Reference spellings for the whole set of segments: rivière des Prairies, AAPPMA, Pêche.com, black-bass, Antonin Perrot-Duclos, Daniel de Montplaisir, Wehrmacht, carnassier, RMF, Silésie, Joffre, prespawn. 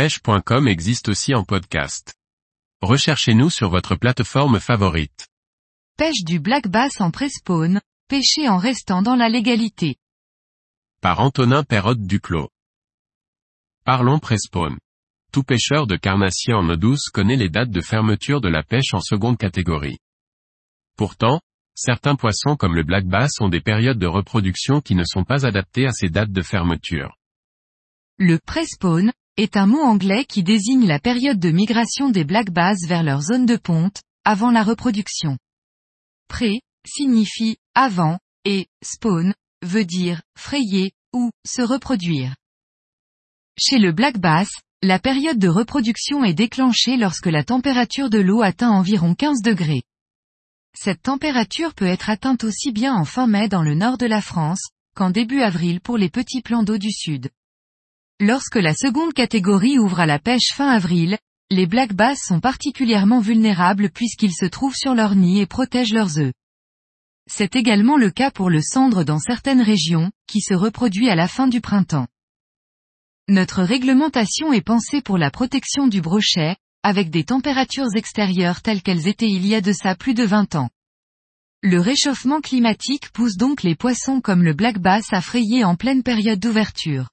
Pêche.com existe aussi en podcast. Recherchez-nous sur votre plateforme favorite. Pêche du black-bass en prespawn, pêcher en restant dans la légalité. Par Antonin Perrot-Duclos. Parlons prespawn. Tout pêcheur de carnassiers en eau douce connaît les dates de fermeture de la pêche en seconde catégorie. Pourtant, certains poissons comme le black-bass ont des périodes de reproduction qui ne sont pas adaptées à ces dates de fermeture. Le prespawn est un mot anglais qui désigne la période de migration des black-bass vers leur zone de ponte, avant la reproduction. Pré signifie avant, et spawn veut dire frayer ou se reproduire. Chez le black-bass, la période de reproduction est déclenchée lorsque la température de l'eau atteint environ 15 degrés. Cette température peut être atteinte aussi bien en fin mai dans le nord de la France, qu'en début avril pour les petits plans d'eau du sud. Lorsque la seconde catégorie ouvre à la pêche fin avril, les black-bass sont particulièrement vulnérables puisqu'ils se trouvent sur leur nid et protègent leurs œufs. C'est également le cas pour le cendre dans certaines régions, qui se reproduit à la fin du printemps. Notre réglementation est pensée pour la protection du brochet, avec des températures extérieures telles qu'elles étaient il y a de ça plus de 20 ans. Le réchauffement climatique pousse donc les poissons comme le black-bass à frayer en pleine période d'ouverture.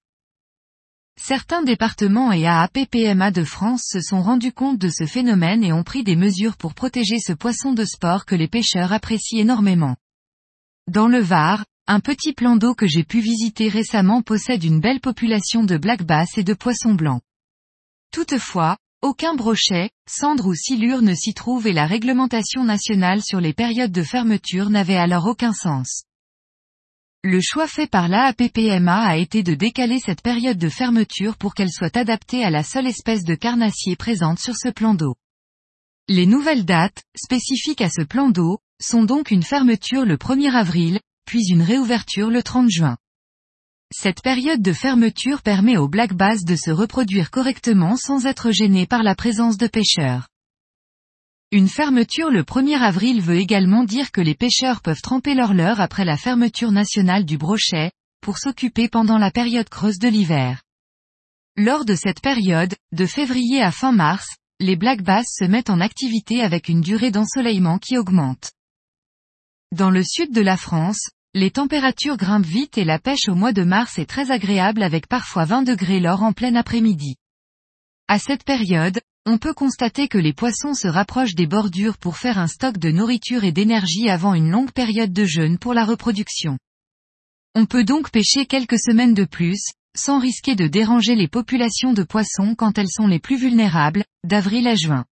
Certains départements et AAPPMA de France se sont rendus compte de ce phénomène et ont pris des mesures pour protéger ce poisson de sport que les pêcheurs apprécient énormément. Dans le Var, un petit plan d'eau que j'ai pu visiter récemment possède une belle population de black-bass et de poissons blancs. Toutefois, aucun brochet, cendre ou silure ne s'y trouve et la réglementation nationale sur les périodes de fermeture n'avait alors aucun sens. Le choix fait par l'AAPPMA a été de décaler cette période de fermeture pour qu'elle soit adaptée à la seule espèce de carnassier présente sur ce plan d'eau. Les nouvelles dates, spécifiques à ce plan d'eau, sont donc une fermeture le 1er avril, puis une réouverture le 30 juin. Cette période de fermeture permet aux black-bass de se reproduire correctement sans être gênés par la présence de pêcheurs. Une fermeture le 1er avril veut également dire que les pêcheurs peuvent tremper leur leurre après la fermeture nationale du brochet, pour s'occuper pendant la période creuse de l'hiver. Lors de cette période, de février à fin mars, les black-bass se mettent en activité avec une durée d'ensoleillement qui augmente. Dans le sud de la France, les températures grimpent vite et la pêche au mois de mars est très agréable avec parfois 20 degrés l'or en plein après-midi. À cette période, on peut constater que les poissons se rapprochent des bordures pour faire un stock de nourriture et d'énergie avant une longue période de jeûne pour la reproduction. On peut donc pêcher quelques semaines de plus, sans risquer de déranger les populations de poissons quand elles sont les plus vulnérables, d'avril à juin.